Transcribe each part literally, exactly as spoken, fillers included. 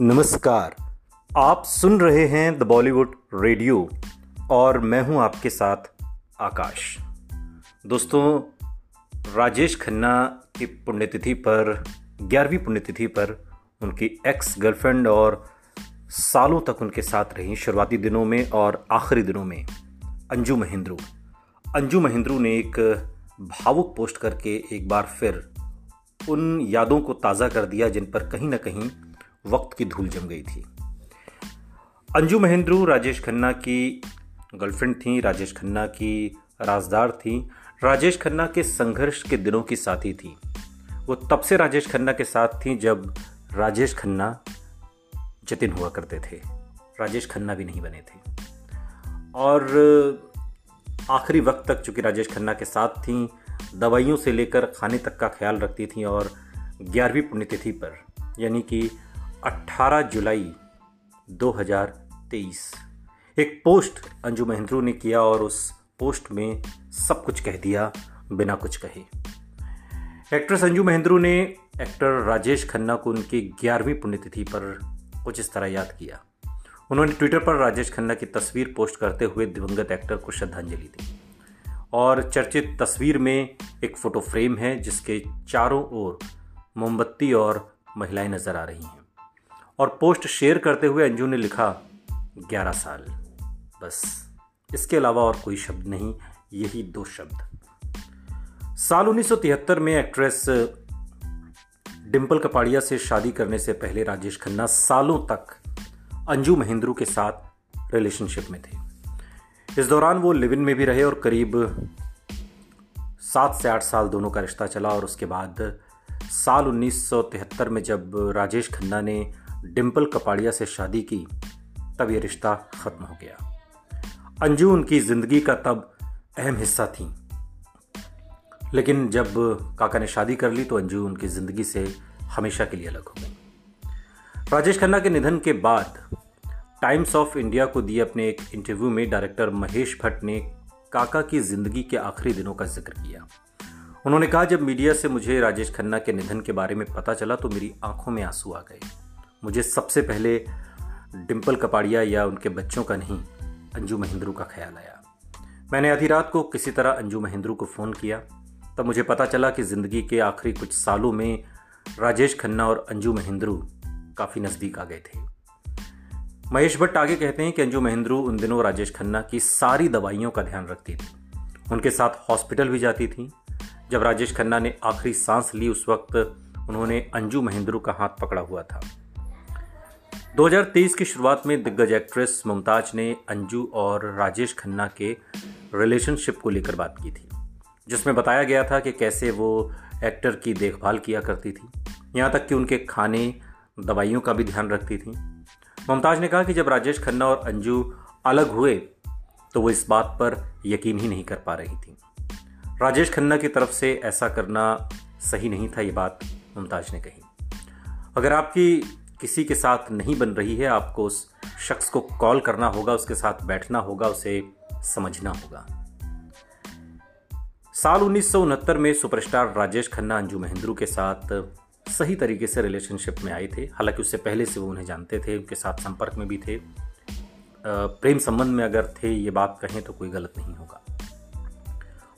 नमस्कार, आप सुन रहे हैं द बॉलीवुड रेडियो और मैं हूं आपके साथ आकाश। दोस्तों, राजेश खन्ना की पुण्यतिथि पर ग्यारहवीं पुण्यतिथि पर उनकी एक्स गर्लफ्रेंड और सालों तक उनके साथ रहीं शुरुआती दिनों में और आखिरी दिनों में अंजू महेंद्रू अंजू महेंद्रू ने एक भावुक पोस्ट करके एक बार फिर उन यादों को ताज़ा कर दिया जिन पर कहीं ना कहीं वक्त की धूल जम गई थी। अंजू महेंद्रू राजेश खन्ना की गर्लफ्रेंड थी, राजेश खन्ना की राजदार थी, राजेश खन्ना के संघर्ष के दिनों की साथी थी। वो तब से राजेश खन्ना के साथ थी जब राजेश खन्ना जतिन हुआ करते थे, राजेश खन्ना भी नहीं बने थे। और आखिरी वक्त तक चूँकि राजेश खन्ना के साथ थी, दवाइयों से लेकर खाने तक का ख्याल रखती थी। और ग्यारहवीं पुण्यतिथि पर यानी कि अठारह जुलाई दो हज़ार तेईस एक पोस्ट अंजू महेंद्रू ने किया और उस पोस्ट में सब कुछ कह दिया बिना कुछ कहे। एक्ट्रेस अंजू महेंद्रू ने एक्टर राजेश खन्ना को उनकी ग्यारहवीं पुण्यतिथि पर कुछ इस तरह याद किया। उन्होंने ट्विटर पर राजेश खन्ना की तस्वीर पोस्ट करते हुए दिवंगत एक्टर को श्रद्धांजलि दी और चर्चित तस्वीर में एक फ़ोटो फ्रेम है जिसके चारों ओर मोमबत्ती और महिलाएं नजर आ रही हैं। और पोस्ट शेयर करते हुए अंजू ने लिखा, ग्यारह साल, बस इसके अलावा और कोई शब्द नहीं, यही दो शब्द। साल उन्नीस सौ तिहत्तर में एक्ट्रेस डिम्पल कपाड़िया से शादी करने से पहले राजेश खन्ना सालों तक अंजू महेंद्रू के साथ रिलेशनशिप में थे। इस दौरान वो लिव इन में भी रहे और करीब सात से आठ साल दोनों का रिश्ता चला। और उसके बाद साल उन्नीस सौ तिहत्तर में जब राजेश खन्ना ने डिम्पल कपाड़िया से शादी की तब ये रिश्ता ख़त्म हो गया। अंजू उनकी ज़िंदगी का तब अहम हिस्सा थी, लेकिन जब काका ने शादी कर ली तो अंजू उनकी ज़िंदगी से हमेशा के लिए अलग हो गई। राजेश खन्ना के निधन के बाद टाइम्स ऑफ इंडिया को दिए अपने एक इंटरव्यू में डायरेक्टर महेश भट्ट ने काका की ज़िंदगी के आखिरी दिनों का जिक्र किया। उन्होंने कहा, जब मीडिया से मुझे राजेश खन्ना के निधन के बारे में पता चला तो मेरी आंखों में आंसू आ गए। मुझे सबसे पहले डिम्पल कपाड़िया या उनके बच्चों का नहीं, अंजू महेंद्रू का ख्याल आया। मैंने आधी रात को किसी तरह अंजू महेंद्रू को फ़ोन किया, तब मुझे पता चला कि ज़िंदगी के आखिरी कुछ सालों में राजेश खन्ना और अंजू महेंद्रू काफ़ी नज़दीक आ गए थे। महेश भट्ट आगे कहते हैं कि अंजू महेंद्रू उन दिनों राजेश खन्ना की सारी दवाइयों का ध्यान रखती थी, उनके साथ हॉस्पिटल भी जाती थी। जब राजेश खन्ना ने आखिरी सांस ली उस वक्त उन्होंने अंजू महेंद्रू का हाथ पकड़ा हुआ था। दो हज़ार तेईस की शुरुआत में दिग्गज एक्ट्रेस मुमताज ने अंजू और राजेश खन्ना के रिलेशनशिप को लेकर बात की थी, जिसमें बताया गया था कि कैसे वो एक्टर की देखभाल किया करती थी, यहाँ तक कि उनके खाने दवाइयों का भी ध्यान रखती थी। मुमताज ने कहा कि जब राजेश खन्ना और अंजू अलग हुए तो वो इस बात पर यकीन ही नहीं कर पा रही थी। राजेश खन्ना की तरफ से ऐसा करना सही नहीं था, ये बात मुमताज ने कही। अगर आपकी किसी के साथ नहीं बन रही है, आपको उस शख्स को कॉल करना होगा, उसके साथ बैठना होगा, उसे समझना होगा। साल उन्नीस सौ उनहत्तर में सुपरस्टार राजेश खन्ना अंजू महेंद्रू के साथ सही तरीके से रिलेशनशिप में आए थे। हालांकि उससे पहले से वो उन्हें जानते थे, उनके साथ संपर्क में भी थे, प्रेम संबंध में अगर थे, ये बात कहें तो कोई गलत नहीं होगा।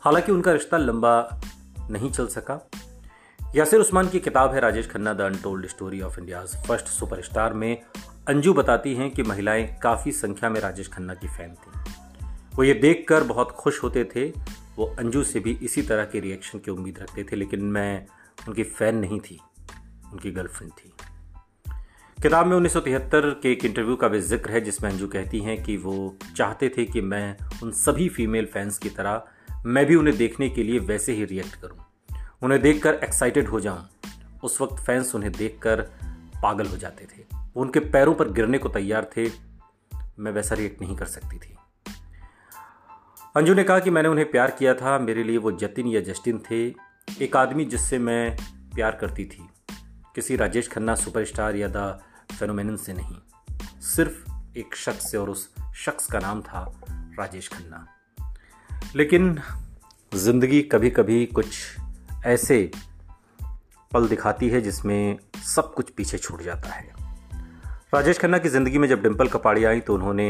हालांकि उनका रिश्ता लंबा नहीं चल सका। यासिर उस्मान की किताब है Rajesh Khanna the untold story of India's first superstar में अंजू बताती हैं कि महिलाएं काफ़ी संख्या में राजेश खन्ना की फ़ैन थीं। वो ये देखकर बहुत खुश होते थे। वो अंजू से भी इसी तरह के रिएक्शन की उम्मीद रखते थे, लेकिन मैं उनकी फ़ैन नहीं थी, उनकी गर्लफ्रेंड थी। किताब में उन्नीस सौ तिहत्तर के एक इंटरव्यू का भी जिक्र है जिसमें अंजू कहती हैं कि वो चाहते थे कि मैं उन सभी फीमेल फैंस की तरह मैं भी उन्हें देखने के लिए वैसे ही रिएक्ट करूं, उन्हें देखकर एक्साइटेड हो जाऊं। उस वक्त फैंस उन्हें देखकर पागल हो जाते थे, वो उनके पैरों पर गिरने को तैयार थे। मैं वैसा रिएक्ट नहीं कर सकती थी। अंजू ने कहा कि मैंने उन्हें प्यार किया था, मेरे लिए वो जतिन या जस्टिन थे, एक आदमी जिससे मैं प्यार करती थी, किसी राजेश खन्ना सुपरस्टार या द फेनोमेनन से नहीं, सिर्फ एक शख्स से, और उस शख्स का नाम था राजेश खन्ना। लेकिन ज़िंदगी कभी कभी कुछ ऐसे पल दिखाती है जिसमें सब कुछ पीछे छूट जाता है। राजेश खन्ना की ज़िंदगी में जब डिम्पल कपाड़िया आई तो उन्होंने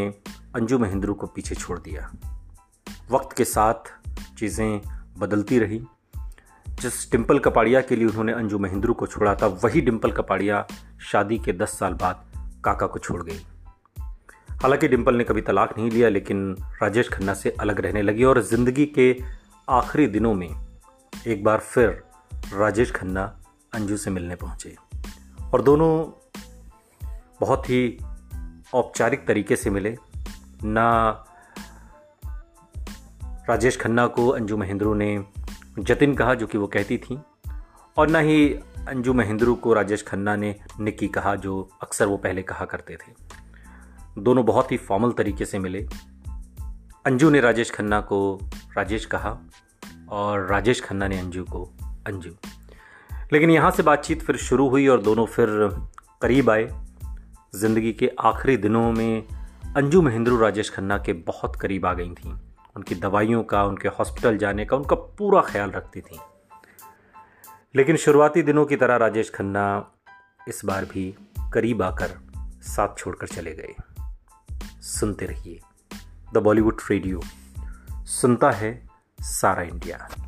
अंजू महेंद्रू को पीछे छोड़ दिया। वक्त के साथ चीज़ें बदलती रही। जिस डिम्पल कपाड़िया के लिए उन्होंने अंजू महेंद्रू को छोड़ा था, वही डिम्पल कपाड़िया शादी के दस साल बाद काका को छोड़ गई। हालांकि डिम्पल ने कभी तलाक नहीं लिया, लेकिन राजेश खन्ना से अलग रहने लगी और ज़िंदगी के आखिरी दिनों में एक बार फिर राजेश खन्ना अंजू से मिलने पहुँचे और दोनों बहुत ही औपचारिक तरीके से मिले। ना राजेश खन्ना को अंजू महेंद्रू ने जतिन कहा, जो कि वो कहती थी, और ना ही अंजू महेंद्रू को राजेश खन्ना ने निक्की कहा, जो अक्सर वो पहले कहा करते थे। दोनों बहुत ही फॉर्मल तरीके से मिले। अंजू ने राजेश खन्ना को राजेश कहा और राजेश खन्ना ने अंजू को अंजू। लेकिन यहाँ से बातचीत फिर शुरू हुई और दोनों फिर करीब आए। ज़िंदगी के आखिरी दिनों में अंजू महेंद्रू राजेश खन्ना के बहुत करीब आ गई थीं। उनकी दवाइयों का, उनके हॉस्पिटल जाने का, उनका पूरा ख्याल रखती थीं। लेकिन शुरुआती दिनों की तरह राजेश खन्ना इस बार भी करीब आकर साथ छोड़कर चले गए। सुनते रहिए द बॉलीवुड रेडियो, सुनता है सारा इंडिया।